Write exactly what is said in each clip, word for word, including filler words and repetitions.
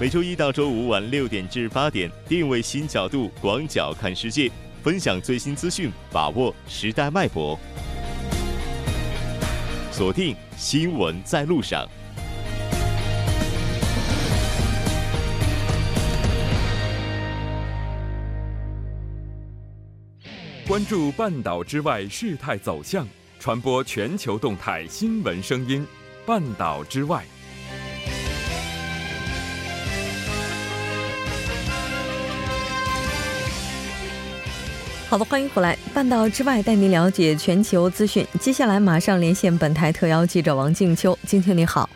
每周一到周五晚六点至八点，定位新角度，广角看世界，分享最新资讯，把握时代脉搏。锁定新闻在路上。关注半岛之外事态走向，传播全球动态新闻声音。半岛之外。好的，欢迎回来，半岛之外带您了解全球资讯。接下来马上连线本台特邀记者王静秋。静秋你好。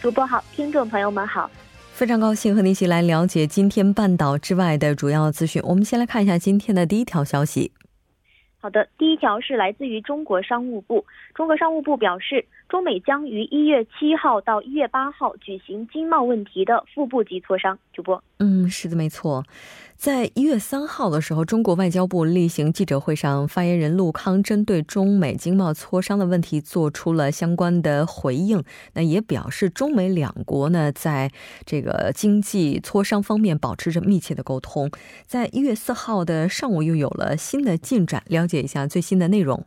主播好，听众朋友们好，非常高兴和您一起来了解今天半岛之外的主要资讯。我们先来看一下今天的第一条消息。好的，第一条是来自于中国商务部。中国商务部表示，中美将于一月七号到一月八号举行经贸问题的副部级磋商。主播。嗯，是的，没错。在一月三号的时候，中国外交部例行记者会上，发言人陆康针对中美经贸磋商的问题做出了相关的回应，那也表示中美两国呢在这个经济磋商方面保持着密切的沟通。在一月四号的上午又有了新的进展，了解一下最新的内容。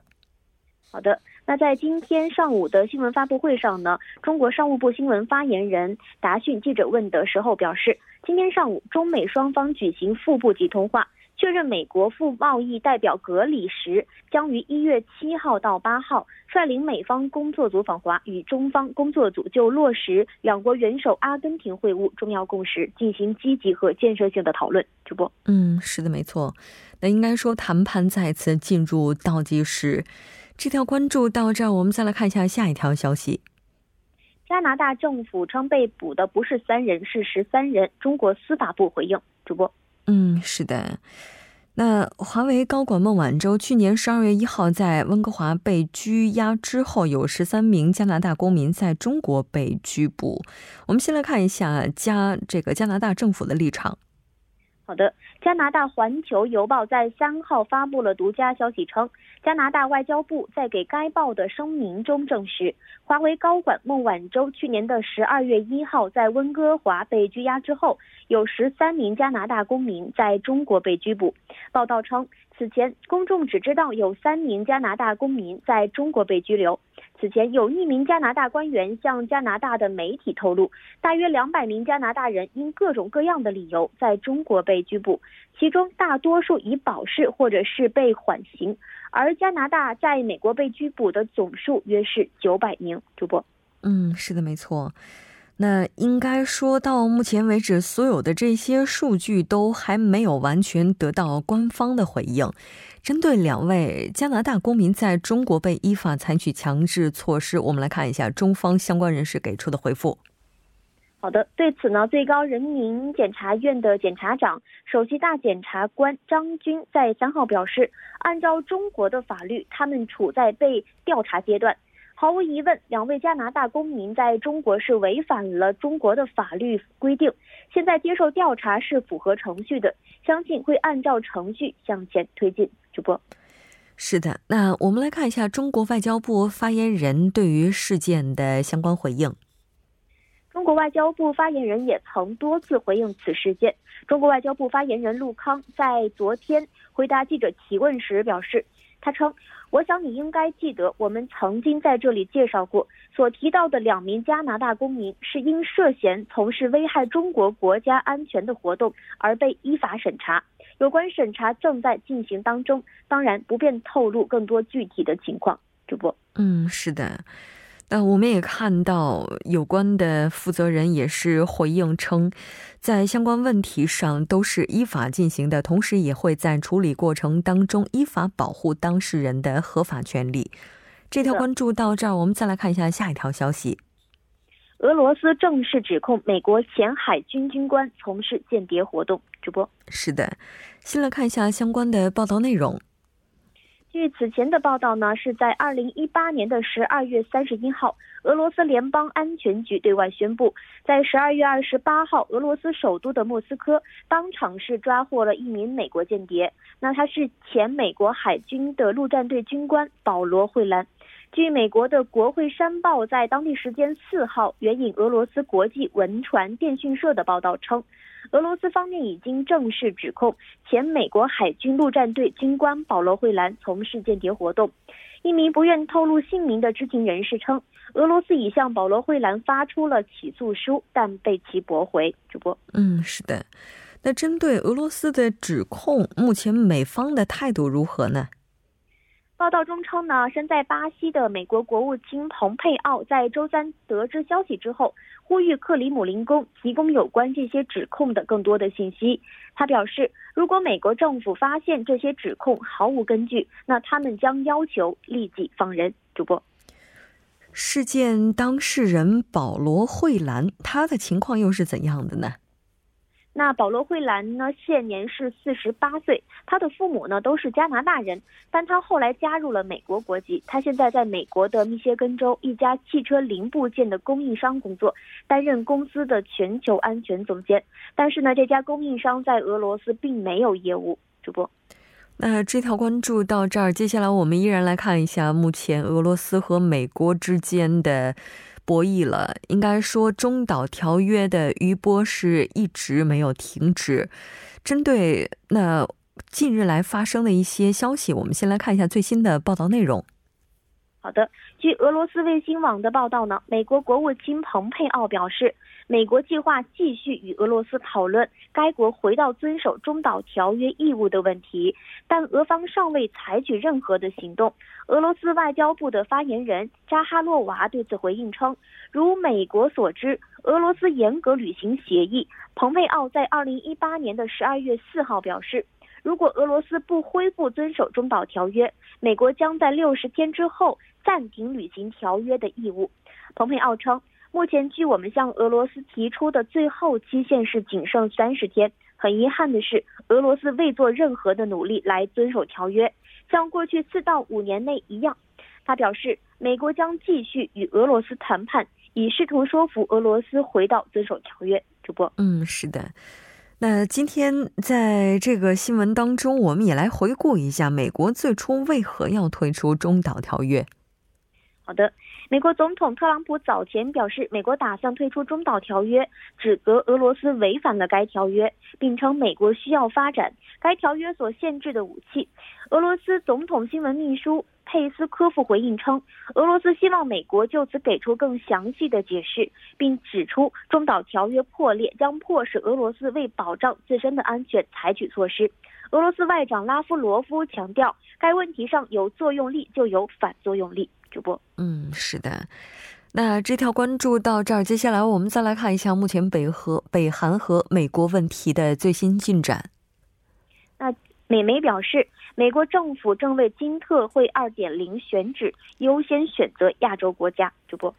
好的，那在今天上午的新闻发布会上呢，中国商务部新闻发言人答询记者问的时候表示，今天上午中美双方举行副部级通话，确认美国副贸易代表格里什将于一月七号到八号率领美方工作组访华，与中方工作组就落实两国元首阿根廷会晤重要共识进行积极和建设性的讨论。主播。嗯，是的，没错。那应该说谈判再次进入倒计时。这条关注到这儿，我们再来看一下下一条消息。加拿大政府称被捕的不是三人，是十三人。中国司法部回应。主播。嗯，是的。那华为高管孟晚舟去年十二月一号在温哥华被拘押之后，有十三名加拿大公民在中国被拘捕。我们先来看一下加这个加拿大政府的立场。好的，加拿大环球邮报在三号发布了独家消息称，加拿大外交部在给该报的声明中证实，华为高管孟晚舟去年的十二月一号在温哥华被拘押之后，有十三名加拿大公民在中国被拘捕。报道称，此前公众只知道有三名加拿大公民在中国被拘留。此前有一名加拿大官员向加拿大的媒体透露，大约两百名加拿大人因各种各样的理由在中国被拘捕，其中大多数已保释或者是被缓刑，而加拿大在美国被拘捕的总数约是九百名。主播。嗯，是的，没错。那应该说到目前为止，所有的这些数据都还没有完全得到官方的回应。针对两位加拿大公民在中国被依法采取强制措施，我们来看一下中方相关人士给出的回复。好的，对此呢，最高人民检察院的检察长、首席大检察官张军在三号表示，按照中国的法律，他们处在被调查阶段。毫无疑问，两位加拿大公民在中国是违反了中国的法律规定，现在接受调查是符合程序的，相信会按照程序向前推进。主播。是的，那我们来看一下中国外交部发言人对于事件的相关回应。中国外交部发言人也曾多次回应此事件。中国外交部发言人陆康在昨天回答记者提问时表示，他称，我想你应该记得，我们曾经在这里介绍过，所提到的两名加拿大公民是因涉嫌从事危害中国国家安全的活动而被依法审查，有关审查正在进行当中，当然不便透露更多具体的情况。主播。嗯，是的。那我们也看到有关的负责人也是回应称，在相关问题上都是依法进行的，同时也会在处理过程当中依法保护当事人的合法权利。这条关注到这儿，我们再来看一下下一条消息。俄罗斯正式指控美国前海军军官从事间谍活动。主播。是的，先来看一下相关的报道内容。据此前的报道呢，是在二零一八年的十二月三十一号，俄罗斯联邦安全局对外宣布，在十二月二十八号，俄罗斯首都的莫斯科当场是抓获了一名美国间谍，那他是前美国海军的陆战队军官保罗·惠兰。据美国的《国会山报》在当地时间四号援引俄罗斯国际文传电讯社的报道称，俄罗斯方面已经正式指控前美国海军陆战队军官保罗·惠兰从事间谍活动。一名不愿透露姓名的知情人士称，俄罗斯已向保罗·惠兰发出了起诉书，但被其驳回。主播，嗯，是的。那针对俄罗斯的指控，目前美方的态度如何呢？报道中称呢，身在巴西的美国国务卿蓬佩奥在周三得知消息之后，呼吁克里姆林宫提供有关这些指控的更多的信息。他表示，如果美国政府发现这些指控毫无根据，那他们将要求立即放人。主播，事件当事人保罗·惠兰，他的情况又是怎样的呢？那保罗·惠兰呢，现年是四十八岁，他的父母呢都是加拿大人，但他后来加入了美国国籍。他现在在美国的密歇根州一家汽车零部件的供应商工作，担任公司的全球安全总监。但是呢，这家供应商在俄罗斯并没有业务。主播，那这条关注到这儿，接下来我们依然来看一下目前俄罗斯和美国之间的博弈了。应该说，中导条约的余波是一直没有停止。针对那近日来发生的一些消息，我们先来看一下最新的报道内容。好的，据俄罗斯卫星网的报道呢，美国国务卿蓬佩奥表示，美国计划继续与俄罗斯讨论该国回到遵守中导条约义务的问题，但俄方尚未采取任何的行动。俄罗斯外交部的发言人扎哈洛娃对此回应称，如美国所知，俄罗斯严格履行协议。蓬佩奥在二零一八年的十二月四号表示，如果俄罗斯不恢复遵守中导条约，美国将在六十天之后暂停履行条约的义务。蓬佩奥称，目前距我们向俄罗斯提出的最后期限是仅剩三十天。很遗憾的是，俄罗斯未做任何的努力来遵守条约，像过去四到五年内一样。他表示，美国将继续与俄罗斯谈判，以试图说服俄罗斯回到遵守条约。主播，嗯，是的。那今天在这个新闻当中，我们也来回顾一下美国最初为何要退出中导条约。好的，美国总统特朗普早前表示，美国打算退出中导条约，指责俄罗斯违反了该条约，并称美国需要发展该条约所限制的武器。俄罗斯总统新闻秘书佩斯科夫回应称，俄罗斯希望美国就此给出更详细的解释，并指出中导条约破裂将迫使俄罗斯为保障自身的安全采取措施。俄罗斯外长拉夫罗夫强调，该问题上有作用力就有反作用力。主播，嗯，是的。那这条关注到这儿，接下来我们再来看一下目前北和北韩和美国问题的最新进展。那美媒表示，美国政府正为金特会 二点零 选址优先选择亚洲国家。主播，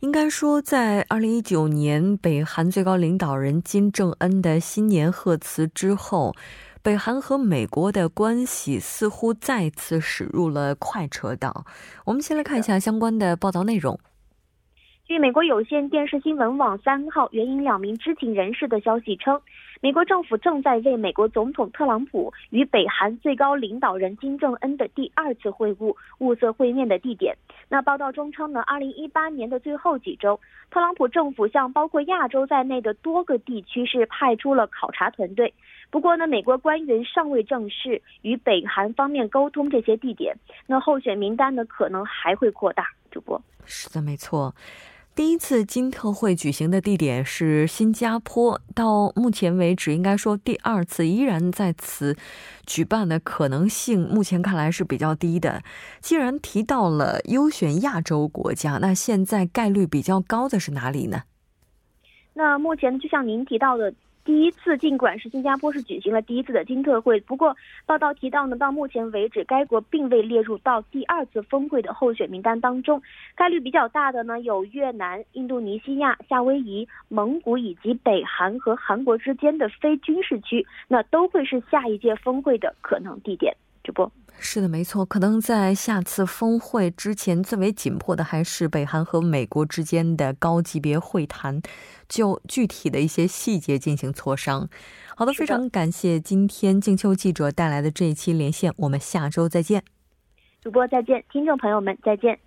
应该说在二零一九年北韩最高领导人金正恩的新年贺词之后，北韩和美国的关系似乎再次驶入了快车道。我们先来看一下相关的报道内容。据美国有线电视新闻网三号援引两名知情人士的消息称，美国政府正在为美国总统特朗普与北韩最高领导人金正恩的第二次会晤物色会面的地点。那报道中称呢，二零一八年的最后几周，特朗普政府向包括亚洲在内的多个地区是派出了考察团队。不过呢，美国官员尚未正式与北韩方面沟通这些地点。那候选名单呢，可能还会扩大。主播，是的，没错。第一次金特会举行的地点是新加坡，到目前为止应该说第二次依然在此举办的可能性目前看来是比较低的。既然提到了优选亚洲国家，那现在概率比较高的是哪里呢？那目前就像您提到的，第一次尽管是新加坡是举行了第一次的金特会，不过报道提到呢，到目前为止该国并未列入到第二次峰会的候选名单当中。概率比较大的呢，有越南、印度尼西亚、夏威夷、蒙古以及北韩和韩国之间的非军事区，那都会是下一届峰会的可能地点。主播，是的，没错，可能在下次峰会之前最为紧迫的还是北韩和美国之间的高级别会谈，就具体的一些细节进行磋商。好的，非常感谢今天静秋记者带来的这一期连线，我们下周再见。主播再见，听众朋友们再见。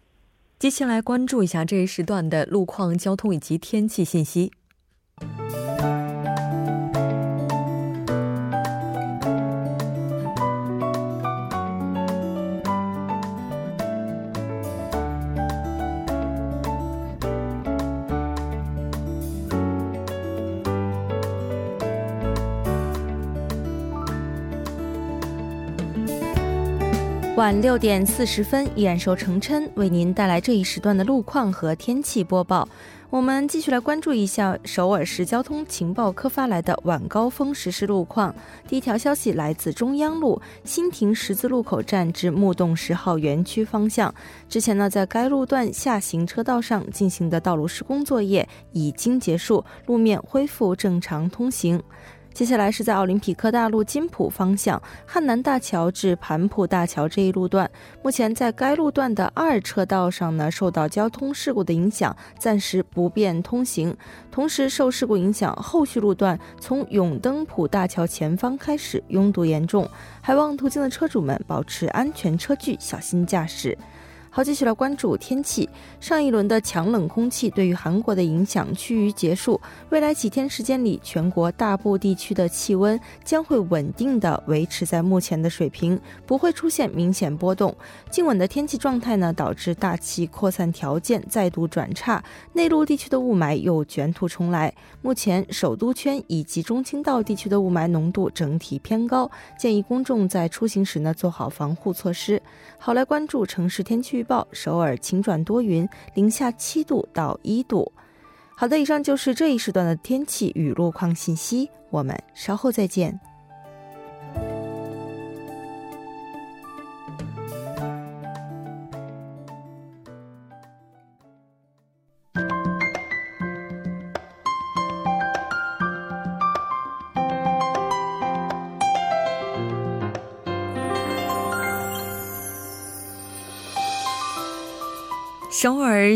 接下来关注一下这一时段的路况、交通以及天气信息。 晚六点四十分， 依然由程琛为您带来这一时段的路况和天气播报。 我们继续来关注一下首尔市交通情报科发来的晚高峰实时路况。 第一条消息来自中央路新亭十字路口站至木洞十号园区方向， 之前呢在该路段下行车道上进行的道路施工作业已经结束， 路面恢复正常通行。 接下来是在奥林匹克大路金浦方向， 汉南大桥至盘浦大桥这一路段， 目前在该路段的二车道上呢受到交通事故的影响， 暂时不便通行。 同时受事故影响， 后续路段从永登浦大桥前方开始 拥堵严重， 还望途经的车主们保持安全车距， 小心驾驶。 好，继续来关注天气。 上一轮的强冷空气对于韩国的影响趋于结束， 未来几天时间里， 全国大部地区的气温将会稳定地维持在目前的水平， 不会出现明显波动。 今晚的天气状态呢导致大气扩散条件再度转差， 内陆地区的雾霾又卷土重来。 目前首都圈以及中清道地区的雾霾浓度整体偏高， 建议公众在出行时呢做好防护措施。 好，来关注城市天气预报。 首尔晴转多云， 零下七度到一度。 好的，以上就是这一时段的天气与路况信息， 我们稍后再见。 首尔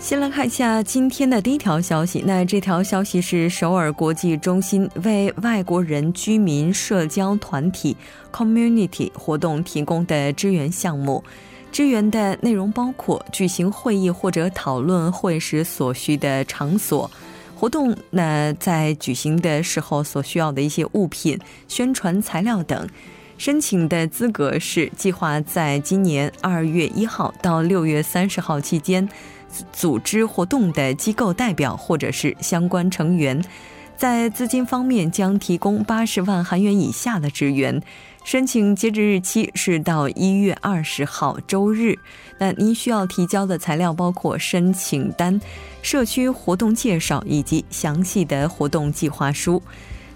先来看一下今天的第一条消息， 那这条消息是首尔国际中心为外国人居民社交团体 Community 活动提供的支援项目， 支援的内容包括举行会议或者讨论会时所需的场所， 活动在举行的时候所需要的一些物品、 宣传材料等。 申请的资格是计划在今年二月一号到六月三十号期间 组织活动的机构代表或者是相关成员， 在资金方面将提供八十万韩元以下的支援， 申请截止日期是到一月二十号周日。 那您需要提交的材料包括申请单、 社区活动介绍以及详细的活动计划书。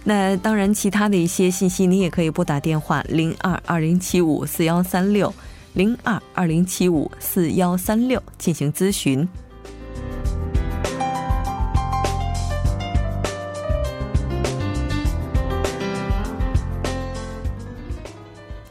那当然其他的一些信息您也可以拨打电话 零二 二零七五 四一三六， 零二 二零七五 四一三六 进行咨询。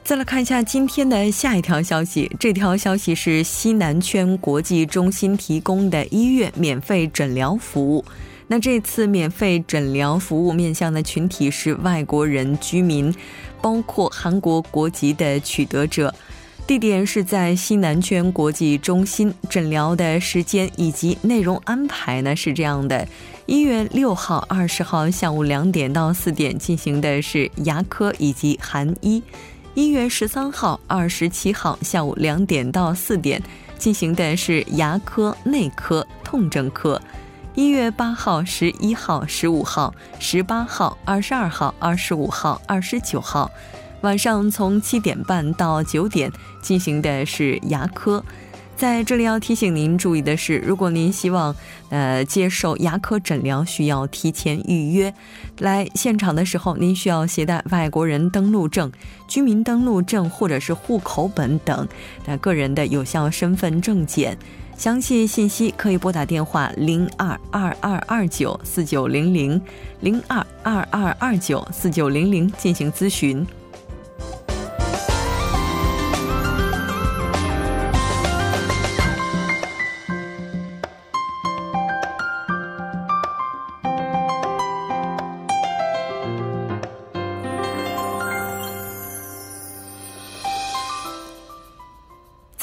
再来看一下今天的下一条消息， 这条消息是西南圈国际中心提供的医院免费诊疗服务。 那这次免费诊疗服务面向的群体是外国人居民， 包括韩国国籍的取得者。 地点是在西南圈国际中心， 诊疗的时间以及内容安排呢是这样的： 一月六号、二十号， 下午两点到四点， 进行的是牙科以及韩医； 一月十三号、二十七号， 下午两点到四点， 进行的是牙科、内科、痛症科； 一月八号、十一号、十五号、十八号、二十二号、二十五号、二十九号， 晚上从七点半到九点， 进行的是牙科。 在这里要提醒您注意的是， 如果您希望接受牙科诊疗需要提前预约， 来现场的时候您需要携带外国人登陆证、 居民登陆证或者是户口本等， 个人的有效身份证件。 详细信息可以拨打电话 零二 二二二九 四九零零， 零二 二二二九 四九零零进行咨询。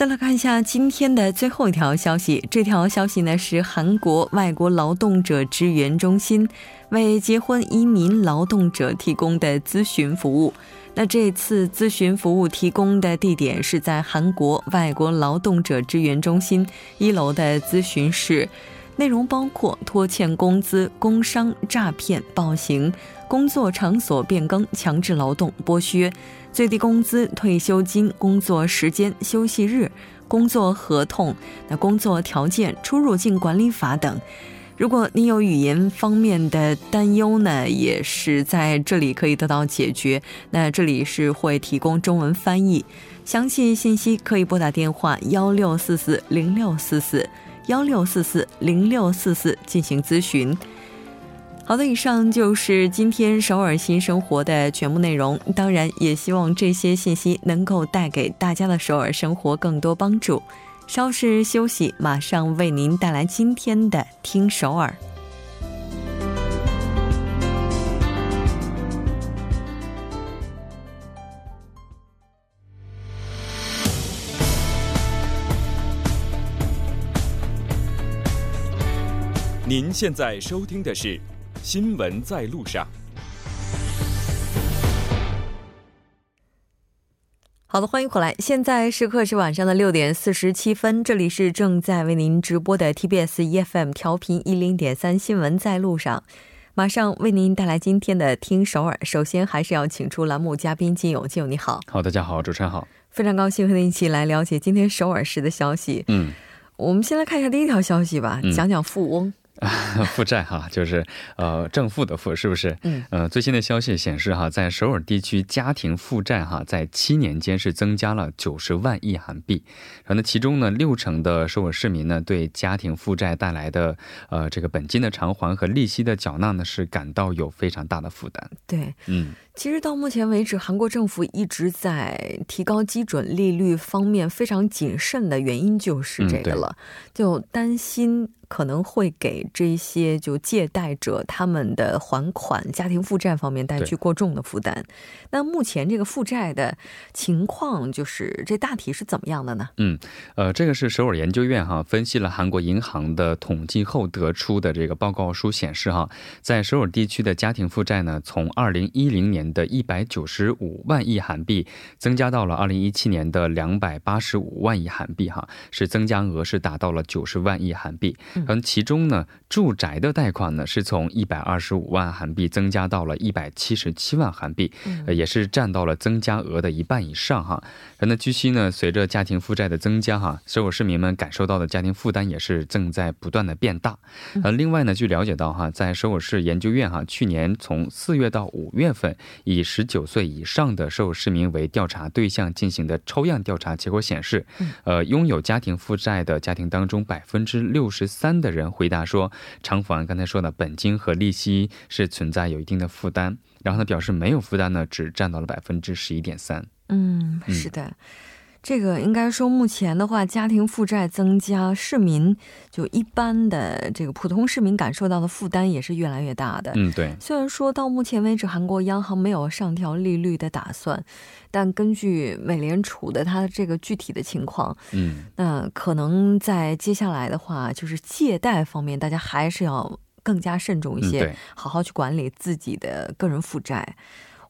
再来看一下今天的最后一条消息，这条消息呢是韩国外国劳动者支援中心为结婚移民劳动者提供的咨询服务。那这次咨询服务提供的地点是在韩国外国劳动者支援中心一楼的咨询室，内容包括拖欠工资、工伤、诈骗、暴行、工作场所变更、强制劳动、剥削、最低工资、退休金、工作时间、休息日、工作合同、那工作条件、出入境管理法等。如果你有语言方面的担忧呢，也是在这里可以得到解决。那这里是会提供中文翻译，详细信息可以拨打电话一六四四零六四四 一六四四零六四四进行咨询。好的，以上就是今天首尔新生活的全部内容，当然也希望这些信息能够带给大家的首尔生活更多帮助。稍事休息，马上为您带来今天的听首尔。您现在收听的是新闻在路上。好的，欢迎回来，现在时刻是晚上的六点四十七分，这里是正在为您直播的 T B S E F M 调频 一零点三 新闻在路上，马上为您带来今天的听首尔。首先还是要请出栏目嘉宾金勇。金勇你好。好，大家好，主持人好，非常高兴和您一起来了解今天首尔市的消息。嗯，我们先来看一下第一条消息吧，嗯、讲讲富翁负债哈，就是呃正负的负，是不是？嗯，呃，最新的消息显示哈，在首尔地区家庭负债哈，在七年间是增加了九十万亿韩币。然后呢，其中呢，六成的首尔市民呢，对家庭负债带来的呃这个本金的偿还和利息的缴纳呢，是感到有非常大的负担。对，嗯，其实到目前为止，韩国政府一直在提高基准利率方面非常谨慎的原因就是这个了，嗯、就担心可能会给这些就借贷者他们的还款、家庭负债方面带去过重的负担。那目前这个负债的情况，就是这大体是怎么样的呢？嗯，呃，这个是首尔研究院哈分析了韩国银行的统计后得出的这个报告书显示哈，在首尔地区的家庭负债呢，从二零一零年的一百九十五万亿韩币增加到了二零一七年的两百八十五万亿韩币哈，是增加额是达到了九十万亿韩币。其中呢，住宅的贷款呢是从一百二十五万韩币增加到了一百七十七万韩币、呃、也是占到了增加额的一半以上哈。那据悉呢，随着家庭负债的增加哈，首尔市民们感受到的家庭负担也是正在不断的变大。呃、另外呢，据了解到哈，在首尔市研究院哈，去年从四月到五月份以十九岁以上的首尔市民为调查对象进行的抽样调查结果显示，呃，拥有家庭负债的家庭当中 百分之六十三的人回答说偿还刚才说的本金和利息是存在有一定的负担，然后呢表示没有负担呢只占到了 百分之十一点三。 嗯，是的，嗯，这个应该说目前的话家庭负债增加，市民就一般的这个普通市民感受到的负担也是越来越大的。嗯，对，虽然说到目前为止韩国央行没有上调利率的打算，但根据美联储的它这个具体的情况，嗯，那可能在接下来的话就是借贷方面大家还是要更加慎重一些，嗯，好好去管理自己的个人负债。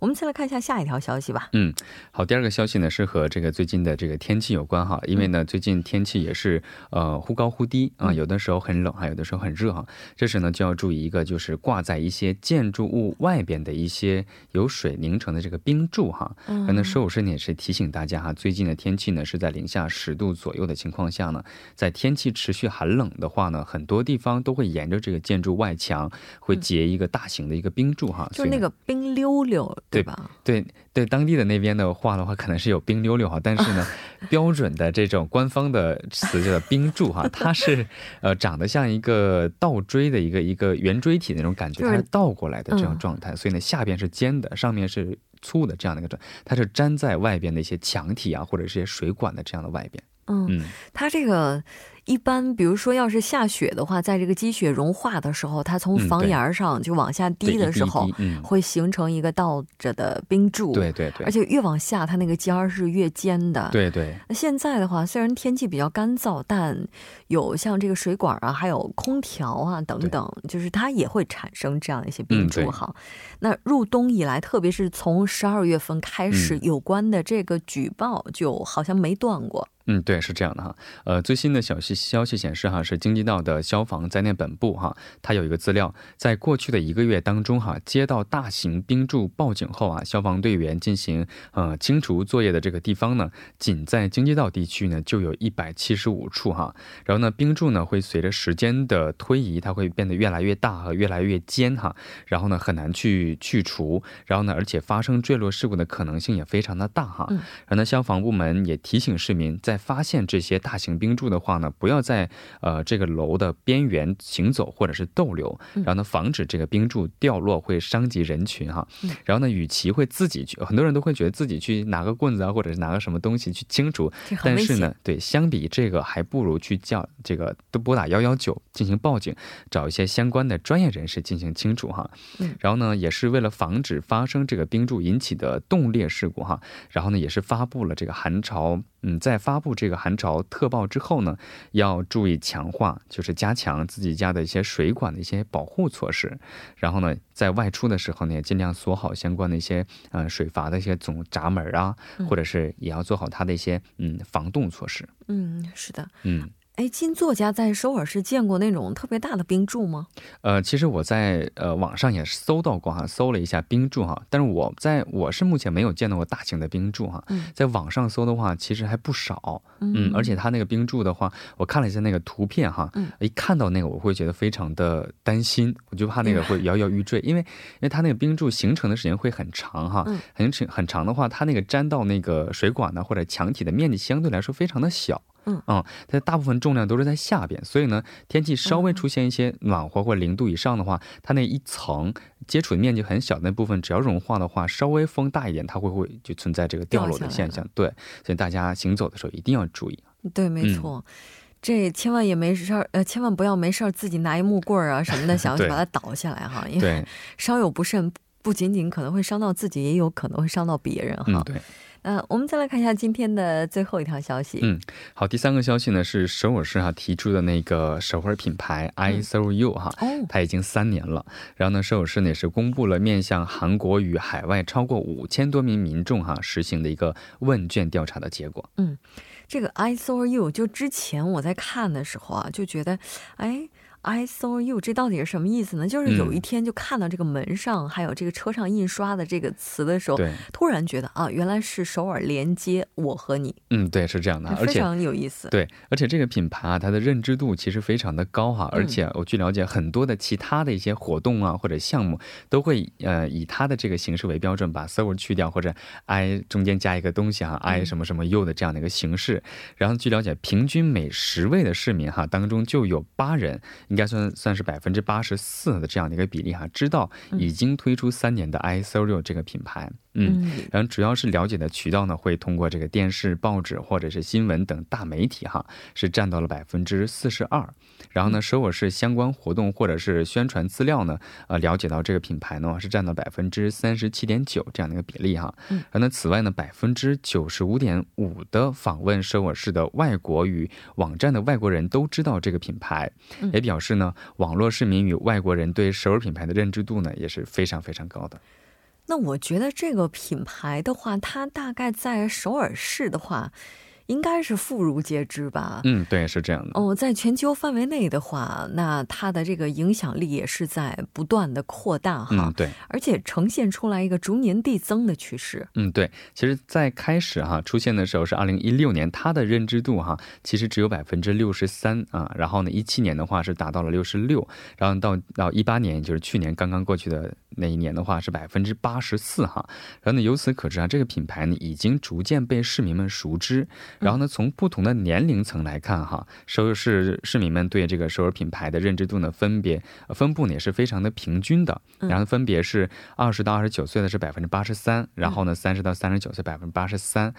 我们再来看一下下一条消息吧。嗯，好，第二个消息呢是和这个最近的这个天气有关哈，因为呢最近天气也是呃忽高忽低啊，有的时候很冷，还有的时候很热哈。这时呢就要注意一个，就是挂在一些建筑物外边的一些有水凝成的这个冰柱哈。嗯，那首尔市呢也是提醒大家哈，最近的天气呢是在零下十度左右的情况下呢，在天气持续寒冷的话呢，很多地方都会沿着这个建筑外墙会结一个大型的一个冰柱哈，嗯，就那个冰溜溜。对吧？对对，当地的那边的话的话，可能是有冰溜溜哈，但是呢，标准的这种官方的词叫冰柱哈，它是呃长得像一个倒锥的一个一个圆锥体那种感觉，它是倒过来的这种状态，嗯，所以呢，下边是尖的，上面是粗的这样的一个状态，它是粘在外边的一些墙体啊，或者是一些水管的这样的外边。嗯，它这个一般比如说要是下雪的话，在这个积雪融化的时候，它从房檐上就往下滴的时候会形成一个倒着的冰柱，而且越往下它那个尖儿是越尖的。现在的话虽然天气比较干燥，但有像这个水管啊还有空调啊等等，就是它也会产生这样一些冰柱。那入冬以来特别是从十二月份开始，有关的这个举报就好像没断过。 嗯，对，是这样的哈。呃，最新的消息消息显示哈，是京畿道的消防灾难本部哈，它有一个资料，在过去的一个月当中哈，接到大型冰柱报警后啊，消防队员进行呃清除作业的这个地方呢，仅在京畿道地区呢就有一百七十五处哈，然后呢冰柱呢会随着时间的推移，它会变得越来越大和越来越尖哈，然后呢很难去去除，然后呢而且发生坠落事故的可能性也非常的大哈。然后呢消防部门也提醒市民，在发现 这些大型冰柱的话呢，不要在呃这个楼的边缘行走或者是逗留，然后呢防止这个冰柱掉落会伤及人群哈。然后呢与其会自己，很多人都会觉得自己去拿个棍子啊或者是拿个什么东西去清除，但是呢对相比这个还不如去叫这个拨打一一九进行报警，找一些相关的专业人士进行清除哈。然后呢也是为了防止发生这个冰柱引起的冻裂事故哈，然后呢也是发布了这个寒潮 嗯，在发布这个寒潮特报之后呢，要注意强化就是加强自己家的一些水管的一些保护措施，然后呢在外出的时候呢也尽量锁好相关的一些呃水阀的一些总闸门啊，或者是也要做好它的一些嗯防冻措施。嗯，是的。嗯。 哎，金作家在首尔市见过那种特别大的冰柱吗？呃，其实我在呃网上也搜到过哈，搜了一下冰柱哈，但是我在我是目前没有见到过大型的冰柱哈，在网上搜的话其实还不少，嗯，而且它那个冰柱的话我看了一下那个图片哈，一看到那个我会觉得非常的担心，我就怕那个会摇摇欲坠，因为因为它那个冰柱形成的时间会很长哈，很很长的话它那个粘到那个水管呢或者墙体的面积相对来说非常的小。 嗯，但大部分重量都是在下边，所以呢天气稍微出现一些暖和或零度以上的话，它那一层接触面积很小的那部分只要融化的话，稍微风大一点它会会就存在这个掉落的现象。对，所以大家行走的时候一定要注意。对，没错。 这千万也没事儿，呃千万不要没事儿自己拿一木棍啊什么的想要去把它倒下来哈，因为稍有不慎不仅仅可能会伤到自己，也有可能会伤到别人哈。对。 呃，我们再来看一下今天的最后一条消息。嗯，好，第三个消息呢是首尔市哈提出的那个首尔品牌 I Serve You 哈，它已经三年了。然后呢，首尔市呢也是公布了面向韩国与海外超过五千多名民众哈实行的一个问卷调查的结果。嗯，这个 I Serve You 就之前我在看的时候啊，就觉得哎。 I saw you 这到底是什么意思呢？就是有一天就看到这个门上还有这个车上印刷的这个词的时候，突然觉得啊，原来是首尔连接我和你。嗯，对，是这样的。而且非常有意思。对，而且这个品牌它的认知度其实非常的高哈，而且我据了解很多的其他的一些活动啊或者项目都会以它的这个形式为标准，把 I 中间加一个东西哈， I 什么什么 you 的这样的一个形式。然后据了解，平均每十位的市民哈当中就有八人， 应该算算是百分之八十四的这样的一个比例哈，知道已经推出三年的 I Serve 这个品牌。 嗯，然后主要是了解的渠道呢会通过这个电视、报纸或者是新闻等大媒体哈，是占到了百分之四十二。 然后呢首尔市相关活动或者是宣传资料呢了解到这个品牌呢是占到百分之三十七点九这样的一个比例哈。 然后呢此外呢百分之九十五点五的访问首尔市的外国语网站的外国人都知道这个品牌， 也表示呢网络市民与外国人对首尔品牌的认知度呢也是非常非常高的。 那我觉得这个品牌的话，它大概在首尔市的话 应该是妇孺皆知吧。嗯，对，是这样的。哦，在全球范围内的话，那它的这个影响力也是在不断的扩大哈，而且呈现出来一个逐年递增的趋势。嗯，对，其实在开始哈出现的时候是二零一六年，它的认知度哈其实只有百分之六十三啊，然后呢一七年的话是达到了六十六，然后到到一八年也就是去年刚刚过去的那一年的话是百分之八十四哈。然后呢由此可知啊，这个品牌呢已经逐渐被市民们熟知。然后呢从不同的年龄层来看哈，首尔市市民们对这个首尔品牌的认知度呢分别分布呢也是非常的平均的，然后分别是二十到二十九岁的是百分之八十三，然后呢三十到三十九岁百分之八十三，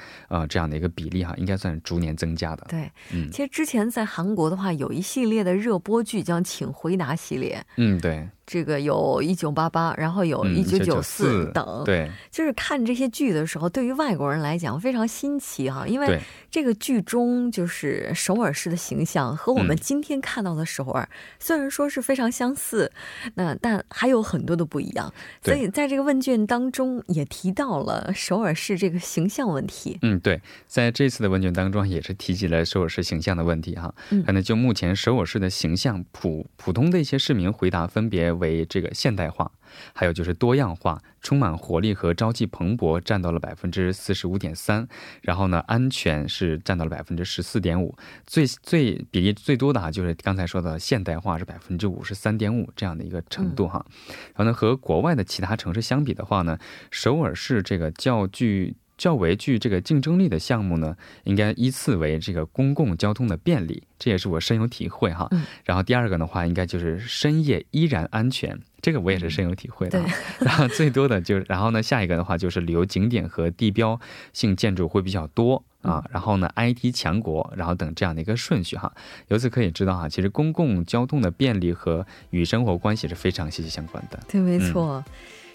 这样的一个比例哈，应该算逐年增加的。对，其实之前在韩国的话有一系列的热播剧，像请回答系列，嗯对， 这个有一九八八，然后有一九九四等，就是看这些剧的时候对于外国人来讲非常新奇哈，因为这个剧中就是首尔市的形象和我们今天看到的首尔虽然说是非常相似，那但还有很多的不一样，所以在这个问卷当中也提及了首尔市形象的问题。嗯对，在这次的问卷当中也是提及了首尔市形象的问题哈，那就目前首尔市的形象普普通的一些市民回答分别为 这个现代化，还有就是多样化充满活力和朝气蓬勃占到了百分之四十五点三， 然后呢安全是占到了百分之十四点五， 最最比例最多的啊就是刚才说的现代化是百分之五十三点五 这样的一个程度哈。然后呢和国外的其他城市相比的话呢，首尔市这个教具 较为具这个竞争力的项目呢，应该依次为这个公共交通的便利， 这也是我深有体会哈。 然后第二个的话应该就是深夜依然安全， 这个我也是深有体会的。然后最多的就然后呢下一个的话就是旅游景点和地标性建筑会比较多。 然后呢I T强国，然后等这样的一个顺序哈。由此可以知道哈，其实公共交通的便利和与生活关系是非常息息相关的。对，没错。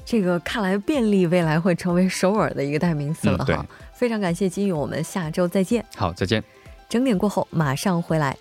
这个看来便利未来会成为首尔的一个代名词了哈，非常感谢金宇，我们下周再见。好，再见。整点过后马上回来。